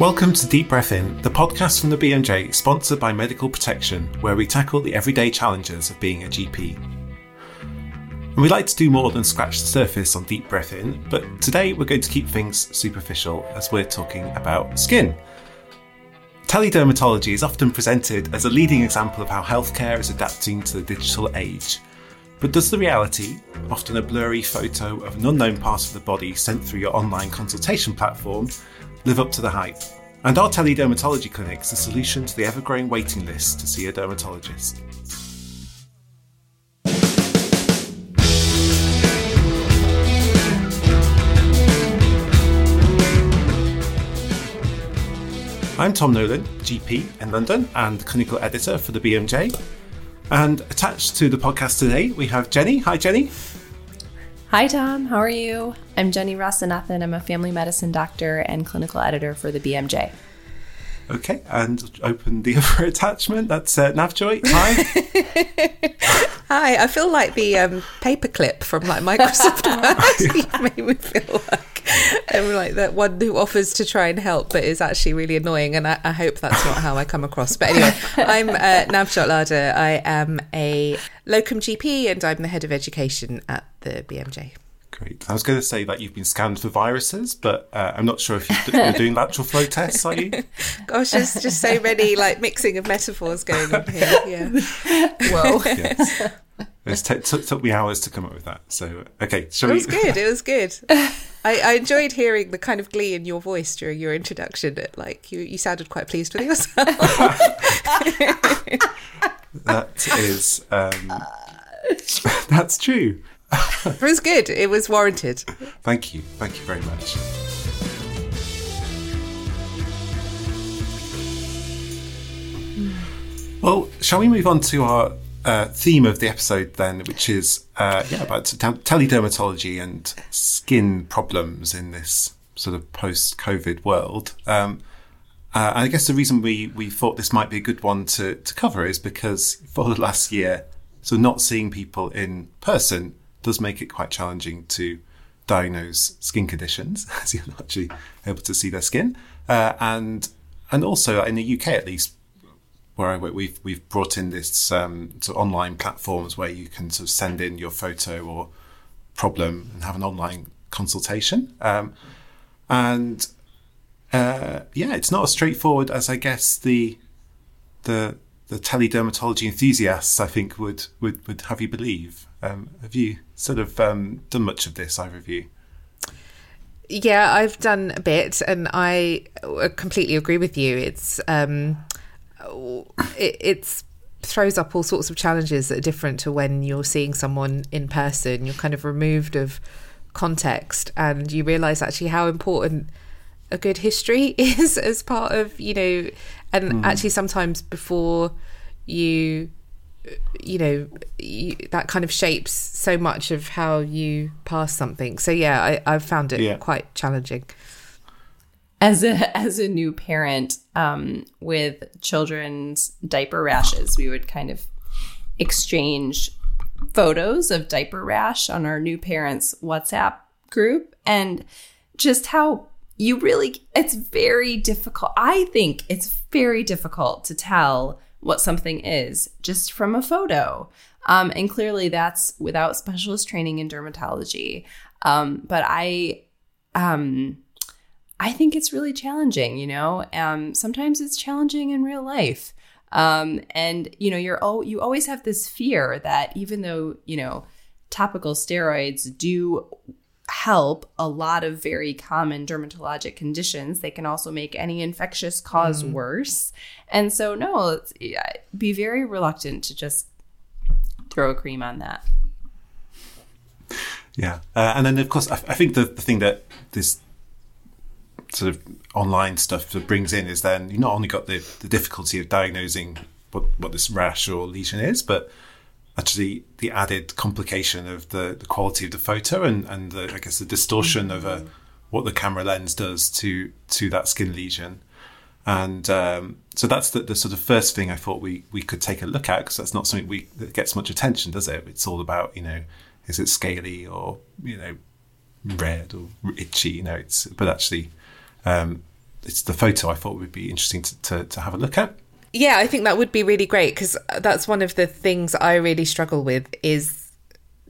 Welcome to Deep Breath In, the podcast from the BMJ sponsored by Medical Protection, where we tackle the everyday challenges of being a GP. And we like to do more than scratch the surface on Deep Breath In, but today we're going to keep things superficial as we're talking about skin. Teledermatology is often presented as a leading example of how healthcare is adapting to the digital age. But does the reality, often a blurry photo of an unknown part of the body sent through your online consultation platform, live up to the hype? And are teledermatology clinics the solution to the ever-growing waiting list to see a dermatologist? I'm Tom Nolan, GP in London and clinical editor for the BMJ. And attached to the podcast today, we have Jenny. Hi, Jenny. Hi, Tom. How are you? I'm Jenny Rasanathan. I'm a family medicine doctor and clinical editor for the BMJ. Okay, and open the other attachment. That's Navjot. Hi. Hi. I feel like the paperclip from like Microsoft. It made me feel like I'm like that one who offers to try and help, but is actually really annoying. And I hope that's not how I come across. But anyway, I'm Navjot Lada. I am a locum GP, and I'm the head of education at the BMJ. Great. I was going to say that you've been scanned for viruses, but I'm not sure if you're doing lateral flow tests, are you? Gosh, there's just so many like mixing of metaphors going on here. Yeah. Whoa. Yes. It took me hours to come up with that. So, okay. Shall we? It was good. I enjoyed hearing the kind of glee in your voice during your introduction. Like you sounded quite pleased with yourself. That is, that's true. It was good. It was warranted. Thank you. Thank you very much. Well, shall we move on to our theme of the episode then, which is about teledermatology and skin problems in this sort of post-COVID world. I guess the reason we thought this might be a good one to cover is because for the last year, so not seeing people in person does make it quite challenging to diagnose skin conditions, as you're not actually able to see their skin, and also in the UK, at least where I work, we've brought in this sort of online platforms where you can sort of send in your photo or problem and have an online consultation, and it's not as straightforward as I guess the teledermatology enthusiasts I think would have you believe. Have you sort of done much of this, either of you? Yeah, I've done a bit, and I completely agree with you. It's it throws up all sorts of challenges that are different to when you're seeing someone in person. You're kind of removed of context, and you realise actually how important a good history is as part of, you know, and actually sometimes before you that kind of shapes so much of how you pass something. So yeah, I've found it quite challenging. As a new parent with children's diaper rashes, we would kind of exchange photos of diaper rash on our new parents' WhatsApp group, and just how it's very difficult. I think it's very difficult to tell what something is just from a photo. And clearly that's without specialist training in dermatology. But I think it's really challenging, you know. Sometimes it's challenging in real life. And, you know, you always have this fear that even though, you know, topical steroids do help a lot of very common dermatologic conditions, they can also make any infectious cause worse. And so, be very reluctant to just throw a cream on that. Yeah. And then, of course, I think the thing that this sort of online stuff brings in is then you not only got the difficulty of diagnosing what this rash or lesion is, but actually the added complication of the quality of the photo and I guess the distortion of what the camera lens does to that skin lesion. And so that's the sort of first thing I thought we could take a look at, because that's not something that gets much attention, does it? It's all about, you know, is it scaly or, you know, red or itchy, you know, but actually it's the photo I thought would be interesting to have a look at. Yeah, I think that would be really great, because that's one of the things I really struggle with is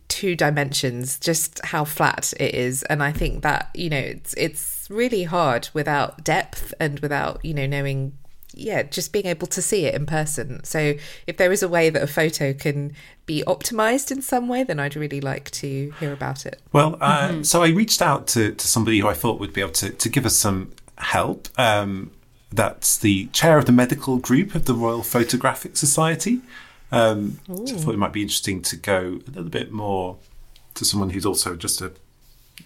two dimensions, just how flat it is. And I think that, you know, it's really hard without depth and without, you know, knowing, yeah, just being able to see it in person. So if there is a way that a photo can be optimized in some way, then I'd really like to hear about it. Well, so I reached out to somebody who I thought would be able to give us some help. That's the chair of the medical group of the Royal Photographic Society. So I thought it might be interesting to go a little bit more to someone who's also just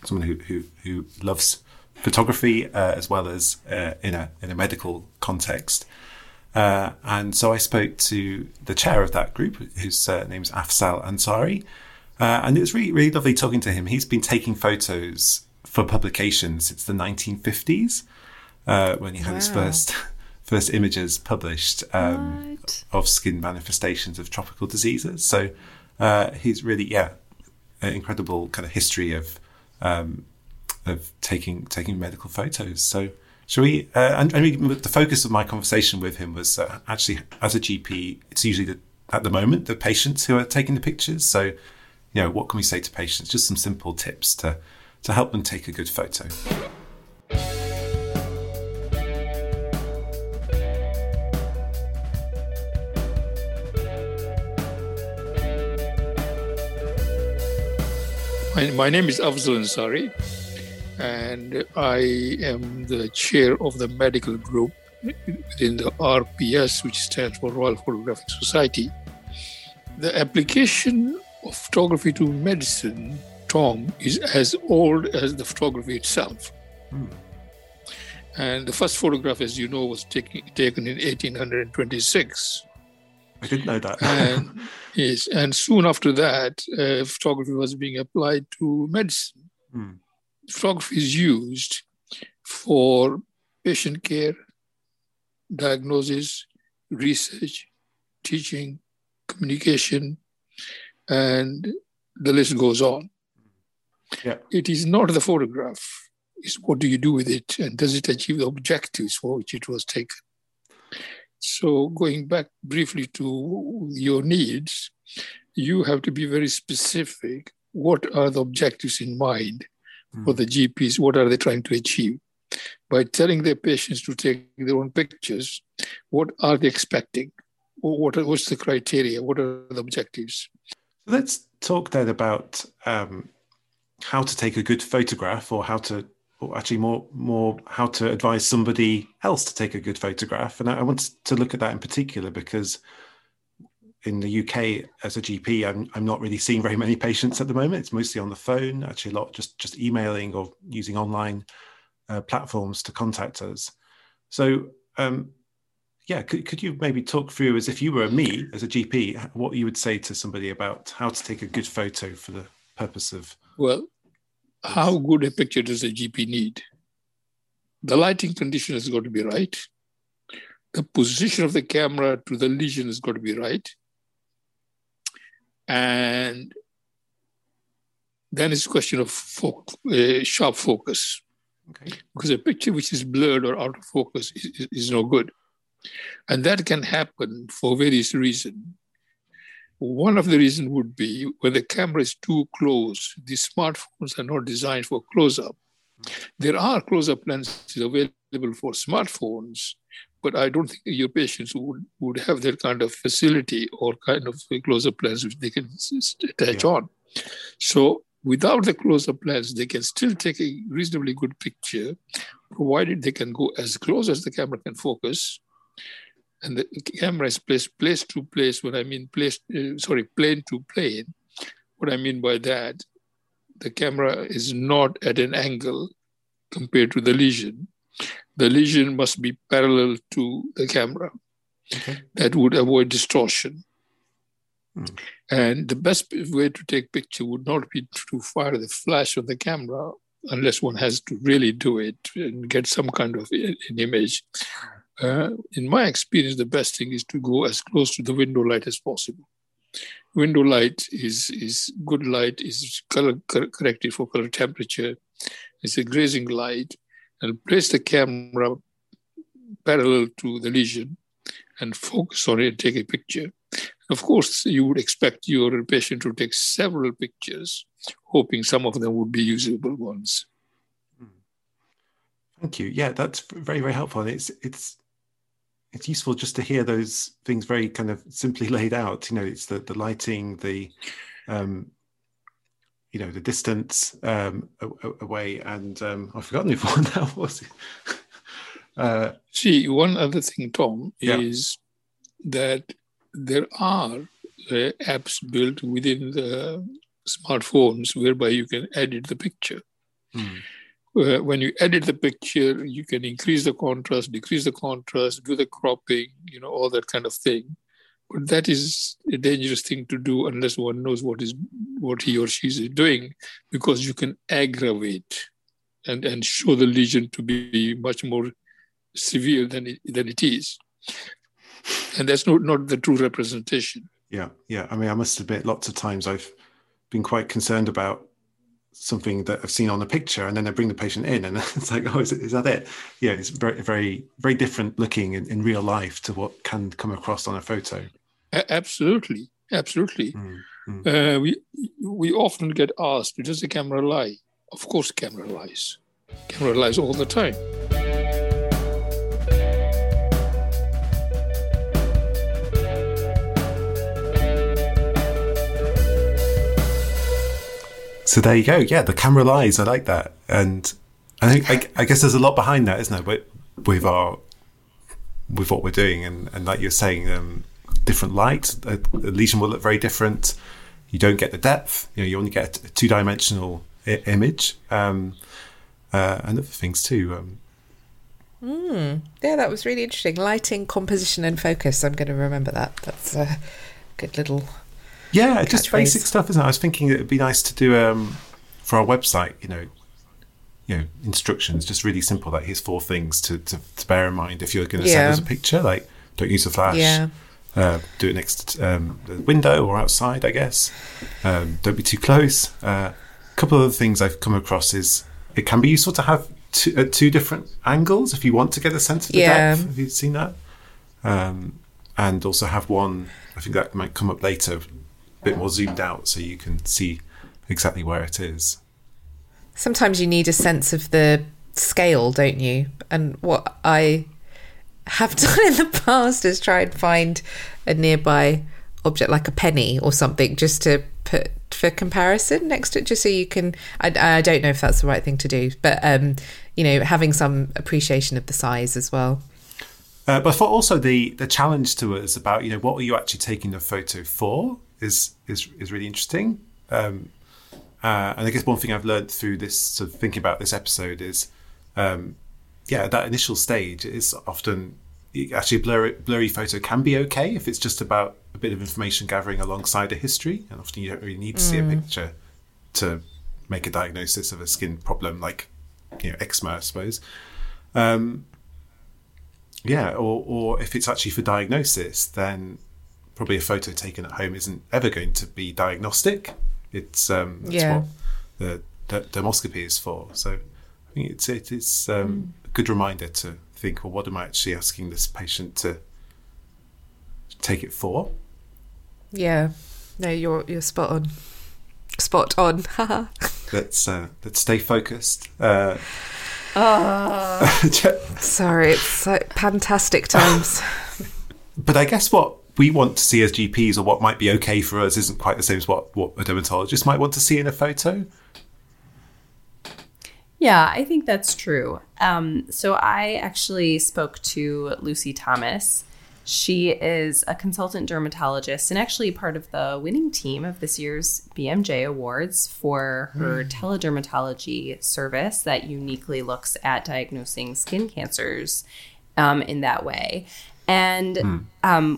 someone who loves photography as well as in a medical context. And so I spoke to the chair of that group, whose name's Afzal Ansari. And it was really, really lovely talking to him. He's been taking photos for publication since the 1950s. When he had his first images published of skin manifestations of tropical diseases. So he's really, an incredible kind of history of taking medical photos. So shall we, the focus of my conversation with him was actually, as a GP, it's usually at the moment, the patients who are taking the pictures. So, you know, what can we say to patients? Just some simple tips to help them take a good photo. My name is Afzal Ansari, and I am the chair of the medical group in the RPS, which stands for Royal Photographic Society. The application of photography to medicine, Tom, is as old as the photography itself. And the first photograph, as you know, was taken in 1826. I didn't know that. And soon after that, photography was being applied to medicine. Photography is used for patient care, diagnosis, research, teaching, communication, and the list goes on. Yeah. It is not the photograph. It's what do you do with it, and does it achieve the objectives for which it was taken? So going back briefly to your needs, you have to be very specific. What are the objectives in mind for the GPs? What are they trying to achieve? By telling their patients to take their own pictures, what are they expecting? What's the criteria? What are the objectives? Let's talk then about how to take a good photograph, or how to Or actually, more how to advise somebody else to take a good photograph. And I wanted to look at that in particular because in the UK, as a GP, I'm not really seeing very many patients at the moment. It's mostly on the phone, actually a lot just emailing or using online platforms to contact us. So, could you maybe talk through, as if you were me, as a GP, what you would say to somebody about how to take a good photo for the purpose of... Well, how good a picture does a GP need? The lighting condition has got to be right. The position of the camera to the lesion has got to be right. And then it's a question of sharp focus. Okay. Because a picture which is blurred or out of focus is no good. And that can happen for various reasons. One of the reasons would be when the camera is too close. The smartphones are not designed for close-up. There are close-up lenses available for smartphones, but I don't think your patients would have that kind of facility or kind of close-up lens which they can attach on. So without the close-up lens, they can still take a reasonably good picture, provided they can go as close as the camera can focus. And the camera is placed place to place. What I mean, plane to plane. What I mean by that, the camera is not at an angle compared to the lesion. The lesion must be parallel to the camera. Okay. That would avoid distortion. And the best way to take picture would not be to fire the flash of the camera, unless one has to really do it and get some kind of an image. In my experience, the best thing is to go as close to the window light as possible. Window light is good light, is color corrected for color temperature. It's a grazing light, and place the camera parallel to the lesion and focus on it and take a picture. Of course, you would expect your patient to take several pictures, hoping some of them would be usable ones. Thank you. Yeah, that's very, very helpful. It's useful just to hear those things very kind of simply laid out. You know, it's the lighting, you know, the distance away, and I've forgotten if one that was. See, one other thing, Tom, is that there are apps built within the smartphones whereby you can edit the picture. When you edit the picture, you can increase the contrast, decrease the contrast, do the cropping, you know, all that kind of thing. But that is a dangerous thing to do unless one knows what he or she is doing, because you can aggravate and show the lesion to be much more severe than it is. And that's not the true representation. Yeah. I mean, I must admit, lots of times I've been quite concerned about something that I've seen on a picture, and then I bring the patient in and it's like, oh, is that it? Yeah, it's very, very, very different looking in real life to what can come across on a photo. Absolutely. Mm. We often get asked, does the camera lie? Of course, camera lies. Camera lies all the time. So there you go. Yeah, the camera lies. I like that. And I think, I guess there's a lot behind that, isn't there? With what we're doing. And like you're saying, different light, a lesion will look very different. You don't get the depth. You know, you only get a two-dimensional image. And other things too. Yeah, that was really interesting. Lighting, composition and focus. I'm going to remember that. That's a good little... Yeah, just basic stuff, isn't it? I was thinking it would be nice to do for our website, you know, instructions, just really simple. Like, here's 4 things to bear in mind if you're going to send us a picture. Like, don't use a flash. Yeah. Do it next the window or outside, I guess. Don't be too close. A couple of other things I've come across is it can be useful to have two different angles if you want to get a sense of the depth. Have you seen that? And also have one, I think that might come up later, bit more zoomed out so you can see exactly where it is. Sometimes you need a sense of the scale, don't you? And what I have done in the past is try and find a nearby object like a penny or something just to put for comparison next to it, just so you can, I don't know if that's the right thing to do, but you know, having some appreciation of the size as well. But I thought also the challenge to us about, you know, what are you actually taking the photo for? Is really interesting, and I guess one thing I've learned through this sort of thinking about this episode is, that initial stage is often actually a blurry photo can be okay if it's just about a bit of information gathering alongside a history, and often you don't really need to see a picture to make a diagnosis of a skin problem like, you know, eczema, I suppose. Or if it's actually for diagnosis, then probably a photo taken at home isn't ever going to be diagnostic. It's what the dermoscopy is for. So I think it's a good reminder to think, well, what am I actually asking this patient to take it for? Yeah, no, you're spot on. Let's stay focused. Sorry, it's like fantastic times. But I guess what we want to see as GPs, or what might be okay for us, isn't quite the same as what a dermatologist might want to see in a photo. Yeah, I think that's true. So I actually spoke to Lucy Thomas. She is a consultant dermatologist and actually part of the winning team of this year's BMJ Awards for her teledermatology service that uniquely looks at diagnosing skin cancers in that way. And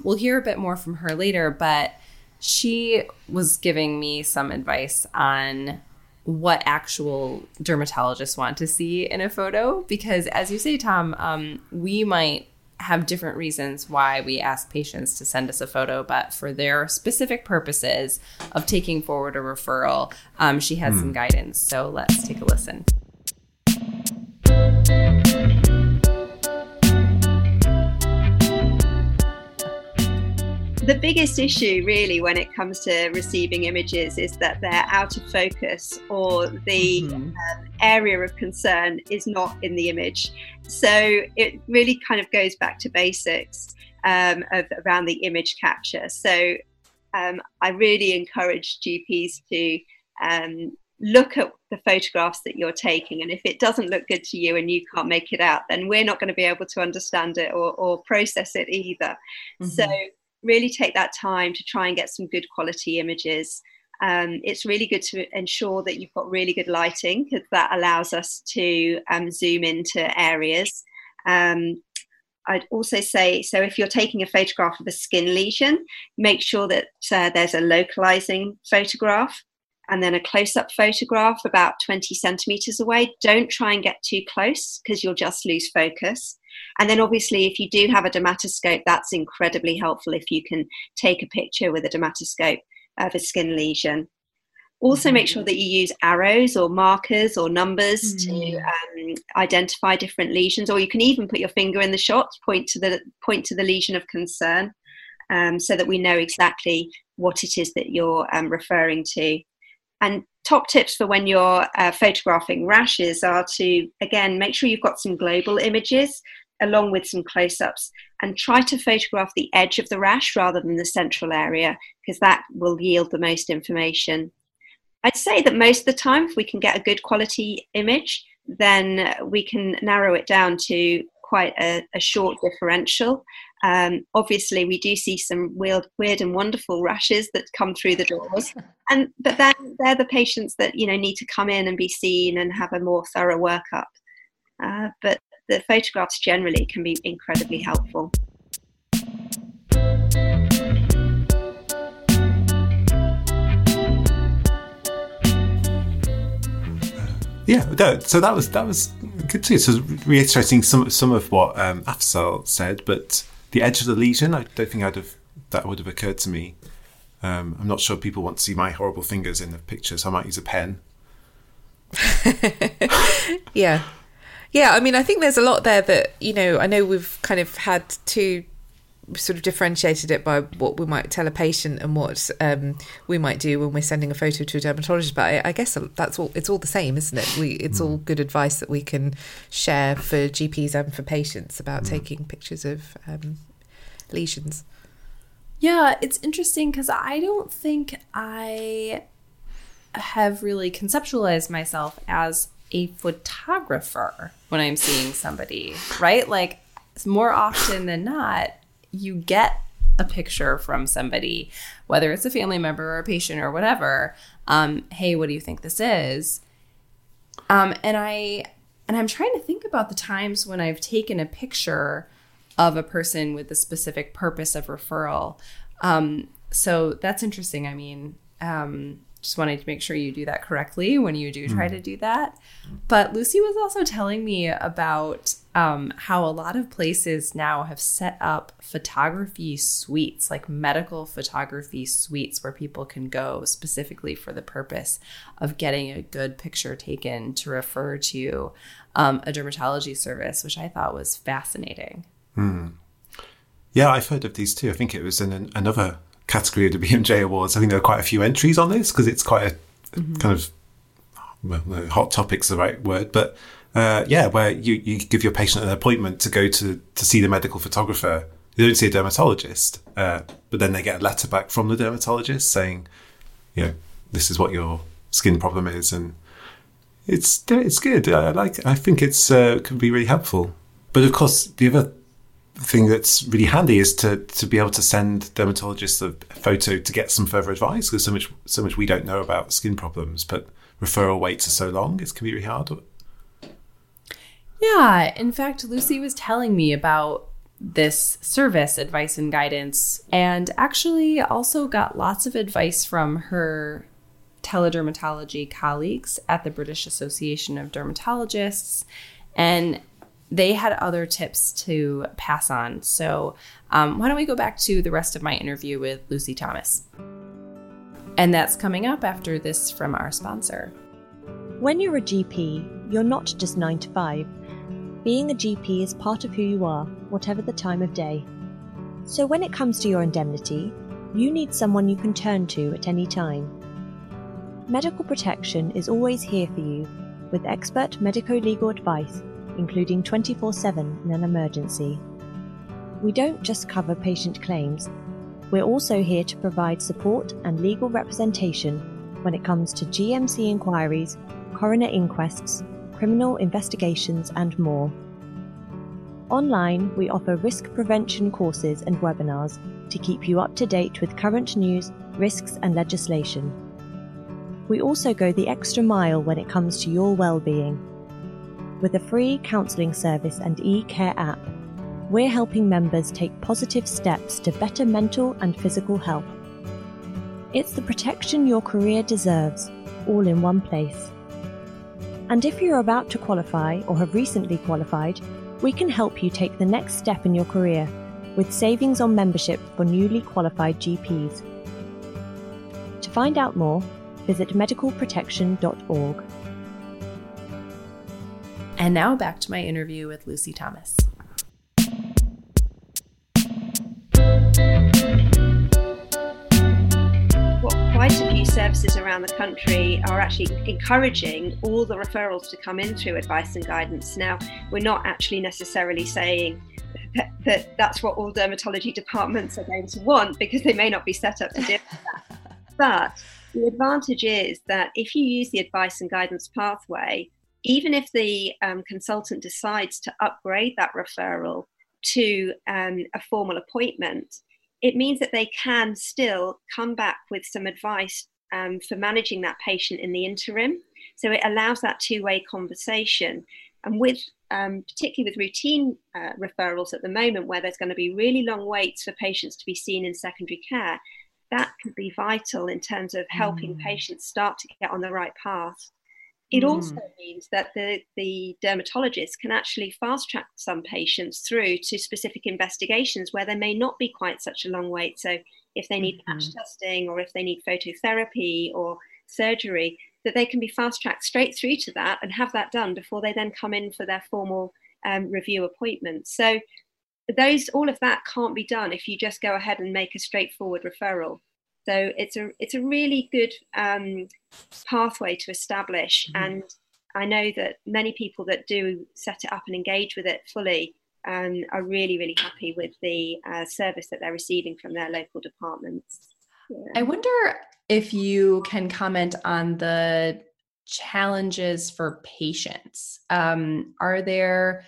we'll hear a bit more from her later, but she was giving me some advice on what actual dermatologists want to see in a photo. Because as you say, Tom, we might have different reasons why we ask patients to send us a photo, but for their specific purposes of taking forward a referral, she has some guidance. So let's take a listen. The biggest issue really when it comes to receiving images is that they're out of focus, or the area of concern is not in the image. So it really kind of goes back to basics around the image capture. So I really encourage GPs to look at the photographs that you're taking, and if it doesn't look good to you and you can't make it out, then we're not going to be able to understand it or process it either. So really take that time to try and get some good quality images. It's really good to ensure that you've got really good lighting, because that allows us to zoom into areas. I'd also say, so if you're taking a photograph of a skin lesion, make sure that there's a localizing photograph and then a close-up photograph about 20 centimeters away. Don't try and get too close, because you'll just lose focus. And then obviously if you do have a dermatoscope, that's incredibly helpful if you can take a picture with a dermatoscope of a skin lesion. Also make sure that you use arrows or markers or numbers to identify different lesions, or you can even put your finger in the shot, point to the lesion of concern, so that we know exactly what it is that you're referring to. And top tips for when you're photographing rashes are to, again, make sure you've got some global images along with some close-ups, and try to photograph the edge of the rash rather than the central area, because that will yield the most information. I'd say that most of the time, if we can get a good quality image, then we can narrow it down to quite a short differential. Obviously, we do see some weird and wonderful rashes that come through the doors, but then they're the patients that need to come in and be seen and have a more thorough workup. But the photographs generally can be incredibly helpful. So that was good too. So reiterating some of what Afzal said, but the edge of the lesion, I don't think that would have occurred to me. I'm not sure people want to see my horrible fingers in the picture, so I might use a pen. Yeah, I mean, I think there's a lot there that, I know we've kind of had to sort of differentiated it by what we might tell a patient and what we might do when we're sending a photo to a dermatologist, but I guess that's all, it's all the same, isn't it? It's all good advice that we can share for GPs and for patients about taking pictures of lesions. Yeah, it's interesting because I don't think I have really conceptualized myself as a photographer when I'm seeing somebody, right? Like, more often than not, you get a picture from somebody, whether it's a family member or a patient or whatever. Hey, what do you think this is? And I'm trying to think about the times when I've taken a picture of a person with the specific purpose of referral. So that's interesting. I mean, just wanted to make sure you do that correctly when you do try to do that. But Lucy was also telling me about how a lot of places now have set up photography suites, like medical photography suites, where people can go specifically for the purpose of getting a good picture taken to refer to a dermatology service, which I thought was fascinating. Yeah, I've heard of these too. I think it was in another category of the BMJ awards. I think there are quite a few entries on this because it's quite a kind of, well, hot topic's the right word, but where you give your patient an appointment to go to see the medical photographer. They don't see a dermatologist, but then they get a letter back from the dermatologist saying, this is what your skin problem is, and it's good. I think it's can be really helpful. But of course, the other thing that's really handy is to be able to send dermatologists a photo to get some further advice, because so much we don't know about skin problems, but referral waits are so long, it can be really hard. Yeah, in fact, Lucy was telling me about this service, Advice and Guidance, and actually also got lots of advice from her teledermatology colleagues at the British Association of Dermatologists, and they had other tips to pass on. So why don't we go back to the rest of my interview with Lucy Thomas? And that's coming up after this from our sponsor. When you're a GP, you're not just 9 to 5. Being a GP is part of who you are, whatever the time of day. So when it comes to your indemnity, you need someone you can turn to at any time. Medical Protection is always here for you, with expert medico-legal advice, including 24/7 in an emergency. We don't just cover patient claims, we're also here to provide support and legal representation when it comes to GMC inquiries, coroner inquests, criminal investigations and more. Online, we offer risk prevention courses and webinars to keep you up to date with current news, risks and legislation. We also go the extra mile when it comes to your well-being. With a free counselling service and e-care app, we're helping members take positive steps to better mental and physical health. It's the protection your career deserves, all in one place. And if you're about to qualify or have recently qualified, we can help you take the next step in your career with savings on membership for newly qualified GPs. To find out more, visit medicalprotection.org. And now back to my interview with Lucy Thomas. Quite a few services around the country are actually encouraging all the referrals to come in through advice and guidance. Now, we're not actually necessarily saying that's what all dermatology departments are going to want, because they may not be set up to do that. But the advantage is that if you use the advice and guidance pathway, even if the consultant decides to upgrade that referral to a formal appointment, it means that they can still come back with some advice for managing that patient in the interim. So it allows that two-way conversation. And with particularly with routine referrals at the moment, where there's going to be really long waits for patients to be seen in secondary care, that could be vital in terms of helping patients start to get on the right path. It also means that the dermatologist can actually fast track some patients through to specific investigations where there may not be quite such a long wait. So if they need patch testing, or if they need phototherapy or surgery, that they can be fast tracked straight through to that and have that done before they then come in for their formal review appointment. So all of that can't be done if you just go ahead and make a straightforward referral. So it's a really good pathway to establish. And I know that many people that do set it up and engage with it fully are really, really happy with the service that they're receiving from their local departments. Yeah. I wonder if you can comment on the challenges for patients. Are there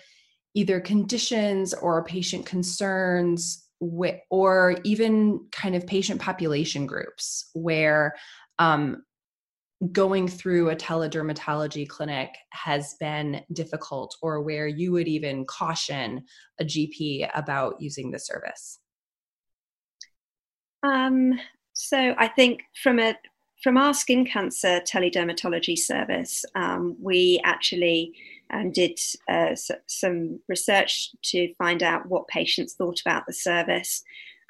either conditions or patient concerns, or even kind of patient population groups where going through a teledermatology clinic has been difficult, or where you would even caution a GP about using the service? So I think from our skin cancer teledermatology service, we actually did some research to find out what patients thought about the service.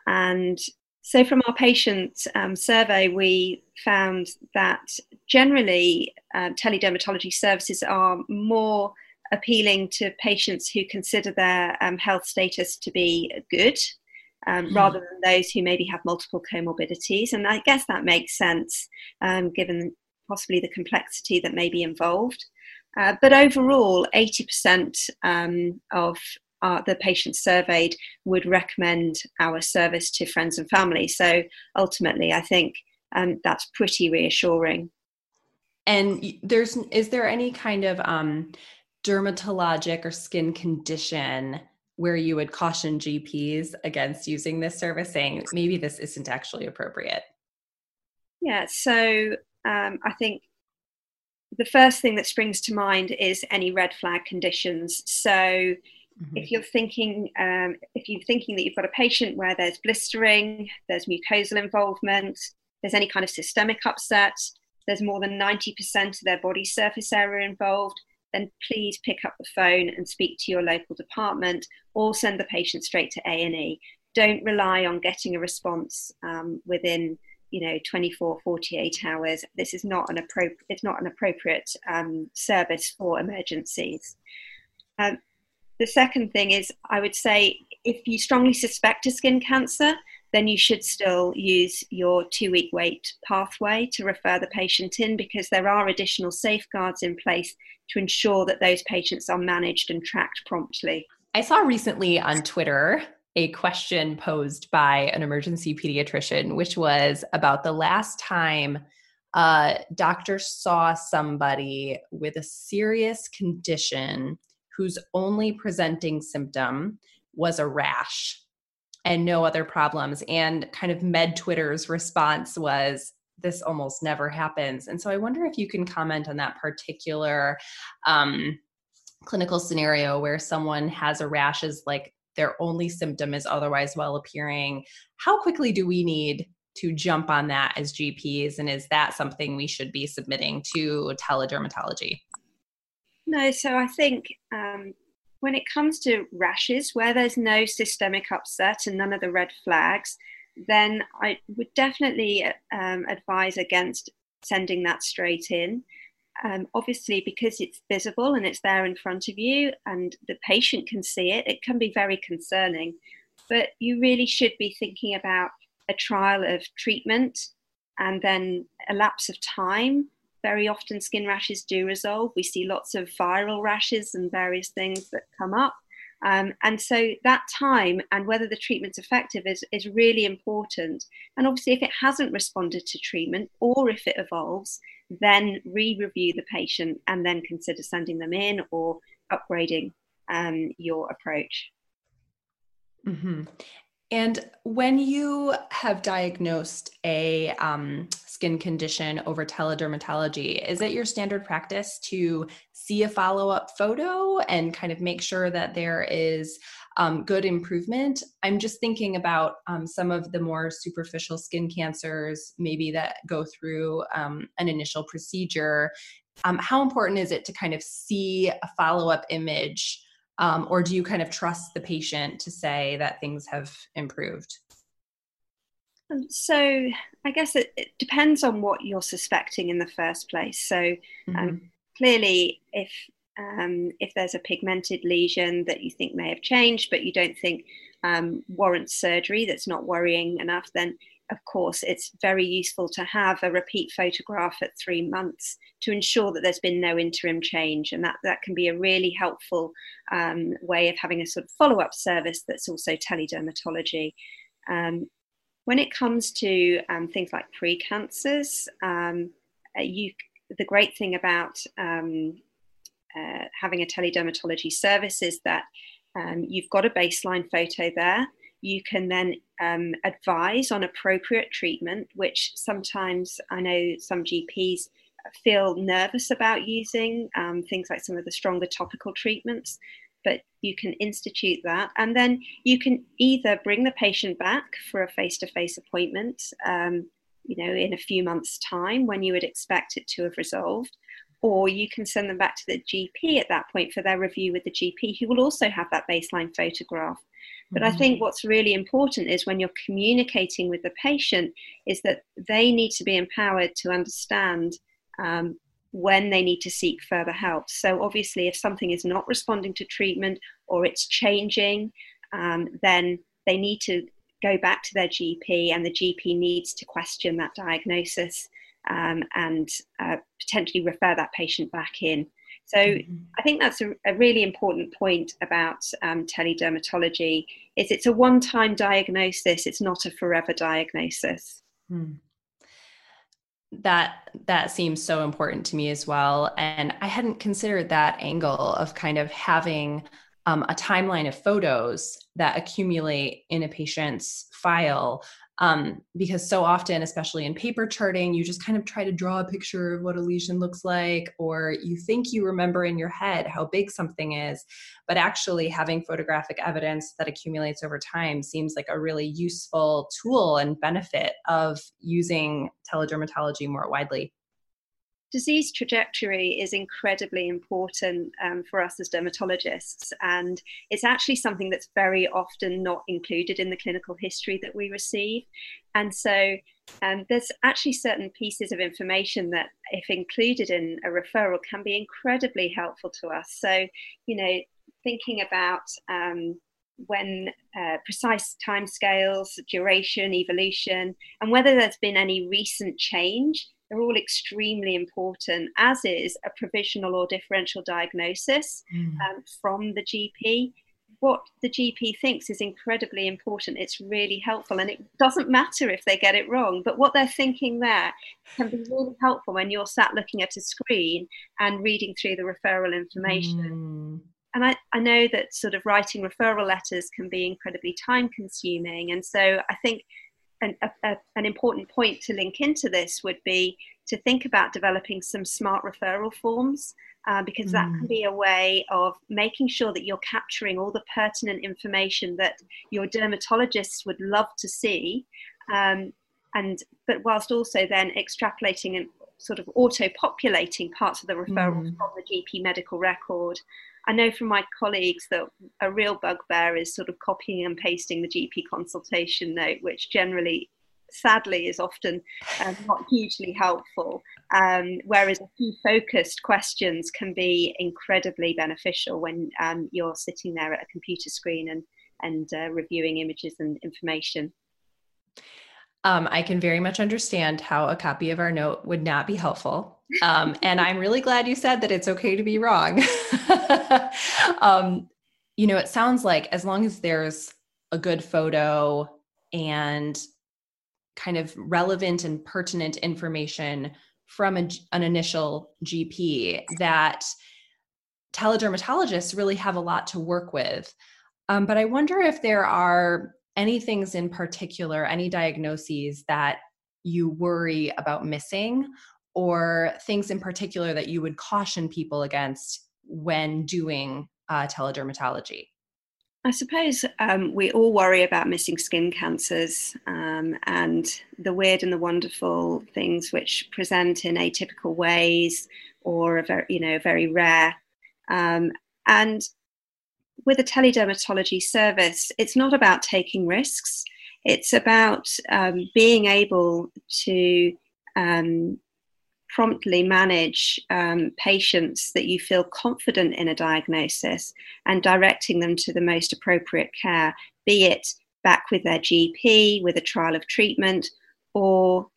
And so from our patient survey, we found that generally teledermatology services are more appealing to patients who consider their health status to be good, rather than those who maybe have multiple comorbidities. And I guess that makes sense, given possibly the complexity that may be involved. But overall, 80% of the patients surveyed would recommend our service to friends and family. So ultimately, I think that's pretty reassuring. And is there any kind of dermatologic or skin condition where you would caution GPs against using this service, saying maybe this isn't actually appropriate? Yeah, so I think the first thing that springs to mind is any red flag conditions. So if you're thinking that you've got a patient where there's blistering, there's mucosal involvement, there's any kind of systemic upset, there's more than 90% of their body surface area involved, then please pick up the phone and speak to your local department, or send the patient straight to A&E. Don't rely on getting a response within 24, 48 hours. This is not an appropriate, service for emergencies. The second thing is, I would say, if you strongly suspect a skin cancer, then you should still use your 2-week wait pathway to refer the patient in, because there are additional safeguards in place to ensure that those patients are managed and tracked promptly. I saw recently on Twitter a question posed by an emergency pediatrician, which was about the last time a doctor saw somebody with a serious condition whose only presenting symptom was a rash and no other problems. And kind of Med Twitter's response was, this almost never happens. And so I wonder if you can comment on that particular clinical scenario where someone has a rash as like their only symptom is otherwise well appearing. How quickly do we need to jump on that as GPs? And is that something we should be submitting to teledermatology? No, so I think when it comes to rashes, where there's no systemic upset and none of the red flags, then I would definitely advise against sending that straight in. Obviously, because it's visible and it's there in front of you and the patient can see it, it can be very concerning. But you really should be thinking about a trial of treatment and then a lapse of time. Very often skin rashes do resolve. We see lots of viral rashes and various things that come up. And so that time and whether the treatment's effective is really important. And obviously if it hasn't responded to treatment or if it evolves, then re-review the patient and then consider sending them in or upgrading your approach. Mm-hmm. And when you have diagnosed a skin condition over teledermatology, is it your standard practice to see a follow-up photo and kind of make sure that there is good improvement? I'm just thinking about some of the more superficial skin cancers maybe that go through an initial procedure. How important is it to kind of see a follow-up image? Or do you kind of trust the patient to say that things have improved? So I guess it depends on what you're suspecting in the first place. So clearly if there's a pigmented lesion that you think may have changed, but you don't think warrants surgery, that's not worrying enough, then of course it's very useful to have a repeat photograph at 3 months to ensure that there's been no interim change, and that can be a really helpful way of having a sort of follow-up service that's also teledermatology. When it comes to things like precancers, the great thing about having a teledermatology service is that you've got a baseline photo there. You can then advise on appropriate treatment, which sometimes I know some GPs feel nervous about using, things like some of the stronger topical treatments, but you can institute that. And then you can either bring the patient back for a face-to-face appointment, in a few months' time when you would expect it to have resolved, or you can send them back to the GP at that point for their review with the GP, who will also have that baseline photograph. But I think what's really important is when you're communicating with the patient is that they need to be empowered to understand when they need to seek further help. So obviously if something is not responding to treatment or it's changing, then they need to go back to their GP, and the GP needs to question that diagnosis and potentially refer that patient back in. So I think that's a really important point about teledermatology, is it's a one-time diagnosis. It's not a forever diagnosis. That seems so important to me as well. And I hadn't considered that angle of kind of having a timeline of photos that accumulate in a patient's file. Because so often, especially in paper charting, you just kind of try to draw a picture of what a lesion looks like, or you think you remember in your head how big something is, but actually having photographic evidence that accumulates over time seems like a really useful tool and benefit of using teledermatology more widely. Disease trajectory is incredibly important for us as dermatologists, and it's actually something that's very often not included in the clinical history that we receive. And so there's actually certain pieces of information that, if included in a referral, can be incredibly helpful to us. So, thinking about when precise timescales, duration, evolution, and whether there's been any recent change. They're all extremely important, as is a provisional or differential diagnosis from the GP. What the GP thinks is incredibly important. It's really helpful, and it doesn't matter if they get it wrong, but what they're thinking there can be really helpful when you're sat looking at a screen and reading through the referral information. And I know that sort of writing referral letters can be incredibly time consuming. And so I think an important point to link into this would be to think about developing some smart referral forms, because that can be a way of making sure that you're capturing all the pertinent information that your dermatologists would love to see, but whilst also then extrapolating and sort of auto-populating parts of the referral from the GP medical record. I know from my colleagues that a real bugbear is sort of copying and pasting the GP consultation note, which generally, sadly, is often not hugely helpful, whereas a few focused questions can be incredibly beneficial when you're sitting there at a computer screen and reviewing images and information. I can very much understand how a copy of our note would not be helpful. And I'm really glad you said that it's okay to be wrong. You know, it sounds like as long as there's a good photo and kind of relevant and pertinent information from an initial GP, that teledermatologists really have a lot to work with. But I wonder if there are any things in particular, any diagnoses that you worry about missing, or things in particular that you would caution people against when doing teledermatology? I suppose we all worry about missing skin cancers and the weird and the wonderful things which present in atypical ways or very rare. And with a teledermatology service, it's not about taking risks. It's about being able to promptly manage patients that you feel confident in a diagnosis and directing them to the most appropriate care, be it back with their GP, with a trial of treatment, or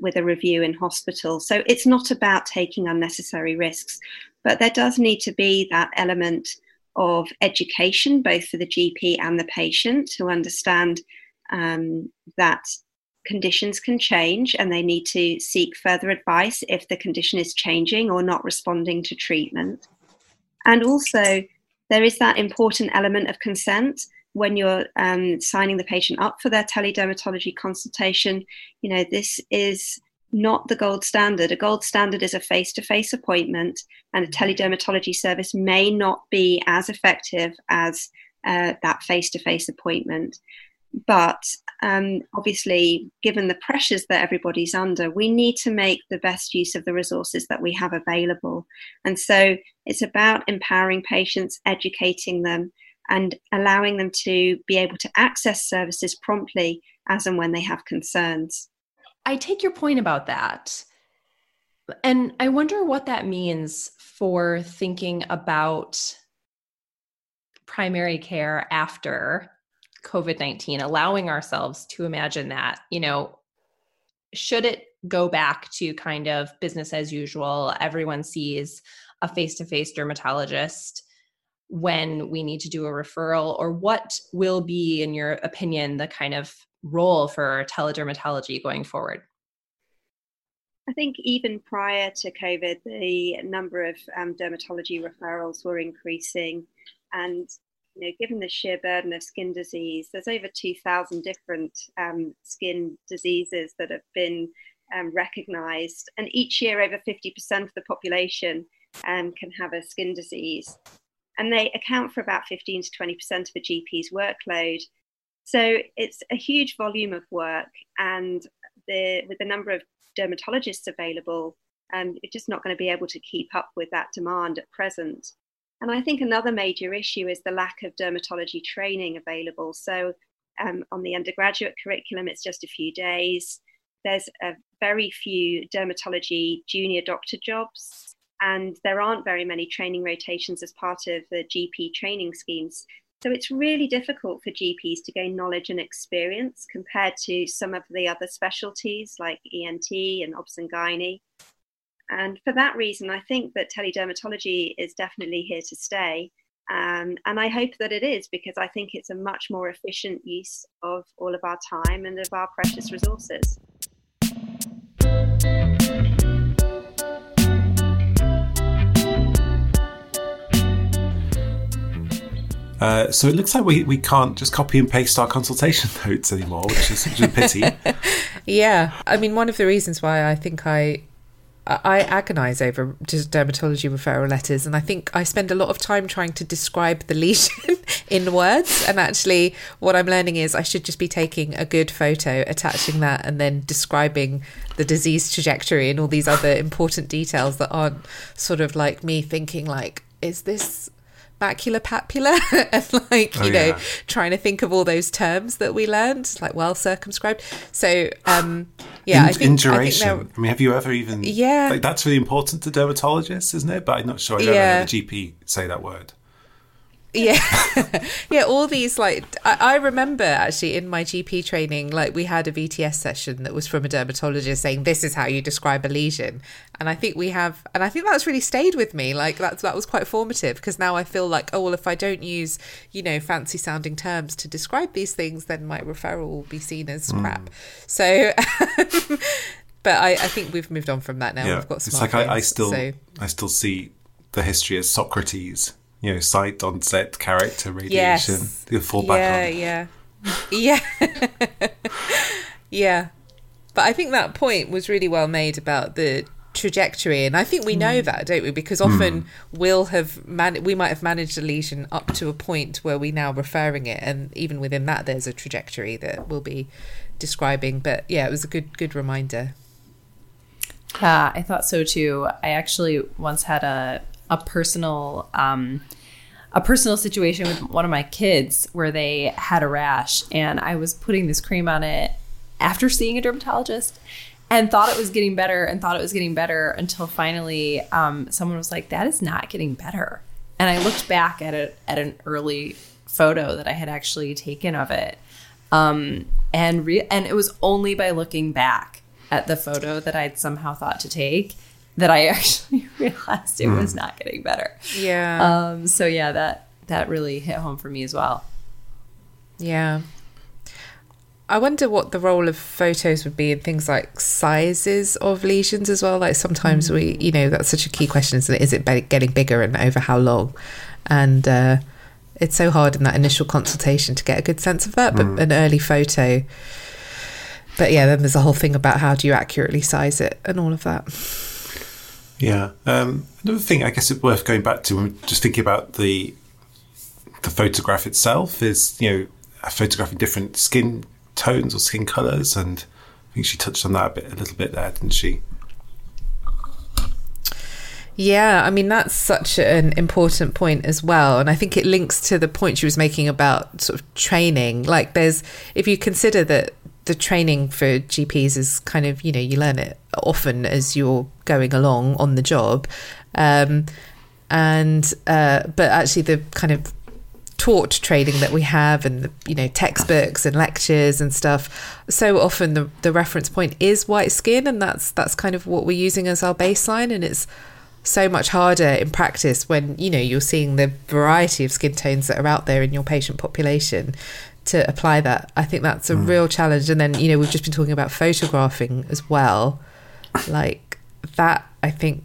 with a review in hospital. So it's not about taking unnecessary risks, but there does need to be that element of education, both for the GP and the patient, to understand that conditions can change and they need to seek further advice if the condition is changing or not responding to treatment. And also, there is that important element of consent when you're signing the patient up for their teledermatology consultation. You know, this is not the gold standard. A gold standard is a face-to-face appointment, and a teledermatology service may not be as effective as that face-to-face appointment. But obviously, given the pressures that everybody's under, we need to make the best use of the resources that we have available. And so it's about empowering patients, educating them, and allowing them to be able to access services promptly as and when they have concerns. I take your point about that. And I wonder what that means for thinking about primary care after COVID-19, allowing ourselves to imagine that, you know, should it go back to kind of business as usual? Everyone sees a face-to-face dermatologist when we need to do a referral, or what will be, in your opinion, the kind of role for teledermatology going forward? I think even prior to COVID, the number of dermatology referrals were increasing, and you know, given the sheer burden of skin disease, there's over 2,000 different skin diseases that have been recognised, and each year over 50% of the population can have a skin disease, and they account for about 15 to 20% of a GP's workload. So it's a huge volume of work, and with the number of dermatologists available, you're just not going to be able to keep up with that demand at present. And I think another major issue is the lack of dermatology training available. So on the undergraduate curriculum, it's just a few days. There's very few dermatology junior doctor jobs, and there aren't very many training rotations as part of the GP training schemes. So it's really difficult for GPs to gain knowledge and experience compared to some of the other specialties like ENT and obs and gynae. And for that reason, I think that teledermatology is definitely here to stay. And I hope that it is, because I think it's a much more efficient use of all of our time and of our precious resources. So it looks like we can't just copy and paste our consultation notes anymore, which is a pity. Yeah. I mean, one of the reasons why I think I agonise over dermatology referral letters, and I think I spend a lot of time trying to describe the lesion in words, and actually what I'm learning is I should just be taking a good photo, attaching that, and then describing the disease trajectory and all these other important details that aren't sort of like me thinking like, is this macular papula and like know, trying to think of all those terms that we learned, like well circumscribed. So I think I mean, have you ever even like, that's really important to dermatologists, isn't it? But I'm not sure I've ever heard a GP say that word. All these like I remember actually in my GP training, like we had a VTS session that was from a dermatologist saying this is how you describe a lesion, and I think that's really stayed with me. Like that was quite formative, because now I feel like, oh well, if I don't use fancy sounding terms to describe these things, then my referral will be seen as crap. So but I think we've moved on from that now. We've got smartphones, it's like I still see the history as Socrates. Sight, onset, character, radiation. Yes. You'll fall back on. Yeah. But I think that point was really well made about the trajectory, and I think we know that, don't we? Because often we might have managed a lesion up to a point where we're now referring it, and even within that, there's a trajectory that we'll be describing. But yeah, it was a good reminder. Yeah, I thought so too. I actually once had a personal situation with one of my kids where they had a rash, and I was putting this cream on it after seeing a dermatologist and thought it was getting better until finally someone was like, that is not getting better. And I looked back at an early photo that I had actually taken of it. And it was only by looking back at the photo that I'd somehow thought to take that I actually realized it was not getting better. Yeah. So yeah, that really hit home for me as well. Yeah. I wonder what the role of photos would be in things like sizes of lesions as well. Like sometimes we, that's such a key question, isn't it? Is it getting bigger and over how long? And it's so hard in that initial consultation to get a good sense of that, but an early photo. But yeah, then there's a whole thing about how do you accurately size it and all of that. Yeah. Another thing I guess it's worth going back to when we're just thinking about the photograph itself is, photographing different skin tones or skin colours, and I think she touched on that a little bit there, didn't she? Yeah, I mean, that's such an important point as well. And I think it links to the point she was making about sort of training. Like if you consider that the training for GPs is kind of, you learn it often as you're going along on the job. But actually the kind of taught training that we have and, textbooks and lectures and stuff, so often the reference point is white skin. And that's kind of what we're using as our baseline. And it's so much harder in practice when you're seeing the variety of skin tones that are out there in your patient population to apply that. I think that's a real challenge. And then we've just been talking about photographing as well, like that. I think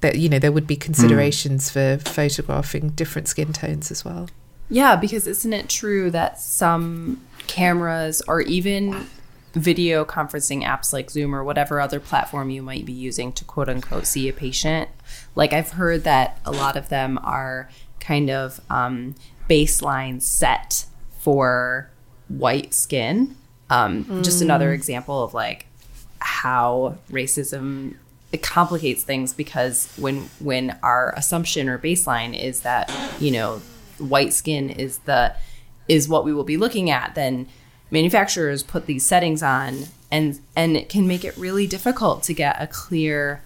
that there would be considerations for photographing different skin tones as well. Yeah, because isn't it true that some cameras or even video conferencing apps like Zoom or whatever other platform you might be using to quote unquote see a patient, like I've heard that a lot of them are kind of baseline set for white skin. Just another example of like how racism, it complicates things, because when our assumption or baseline is that white skin is what we will be looking at, then manufacturers put these settings on, and it can make it really difficult to get a clear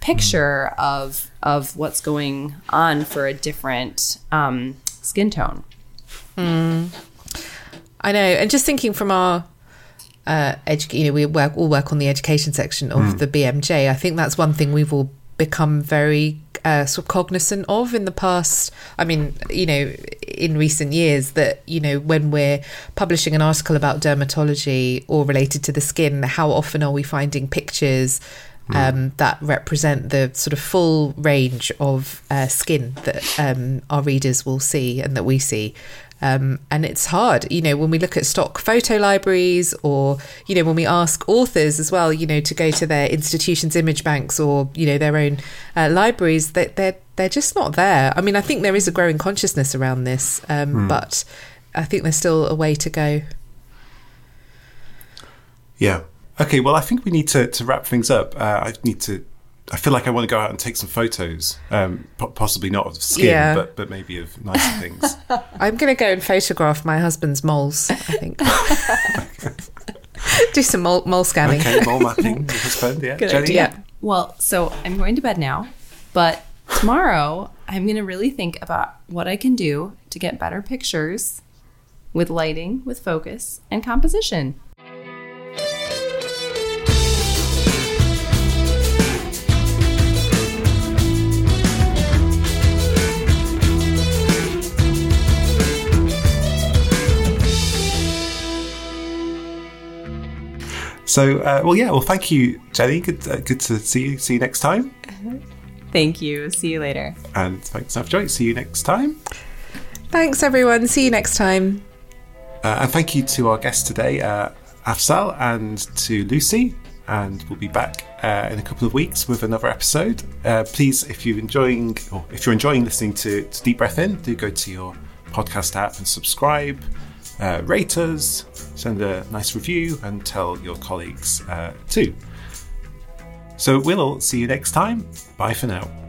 picture of what's going on for a different skin tone. Mm. I know. And just thinking from our we all work on the education section of the BMJ. I think that's one thing we've all become very sort of cognizant of in the past. I mean, you know, in recent years, that, you know, when we're publishing an article about dermatology or related to the skin, how often are we finding pictures that represent the sort of full range of skin that our readers will see and that we see. And it's hard, you know, when we look at stock photo libraries, or, you know, when we ask authors as well, you know, to go to their institutions' image banks or, you know, their own libraries, that they're just not there. I mean, I think there is a growing consciousness around this, but I think there's still a way to go. Yeah. Okay. Well, I think we need to wrap things up. I feel like I want to go out and take some photos, possibly not of skin, but maybe of nicer things. I'm going to go and photograph my husband's moles, I think. Do some mole scanning. Okay, mole mapping with his friend, yeah. Good idea. Well, so I'm going to bed now, but tomorrow I'm going to really think about what I can do to get better pictures with lighting, with focus, and composition. So, thank you, Jenny. Good to see you. See you next time. Thank you. See you later. And thanks, Navjot. See you next time. Thanks, everyone. See you next time. And thank you to our guests today, Afzal, and to Lucy. And we'll be back in a couple of weeks with another episode. Please, if you're enjoying listening to Deep Breath In, do go to your podcast app and subscribe. Rate us, send a nice review, and tell your colleagues too. So we'll all see you next time. Bye for now.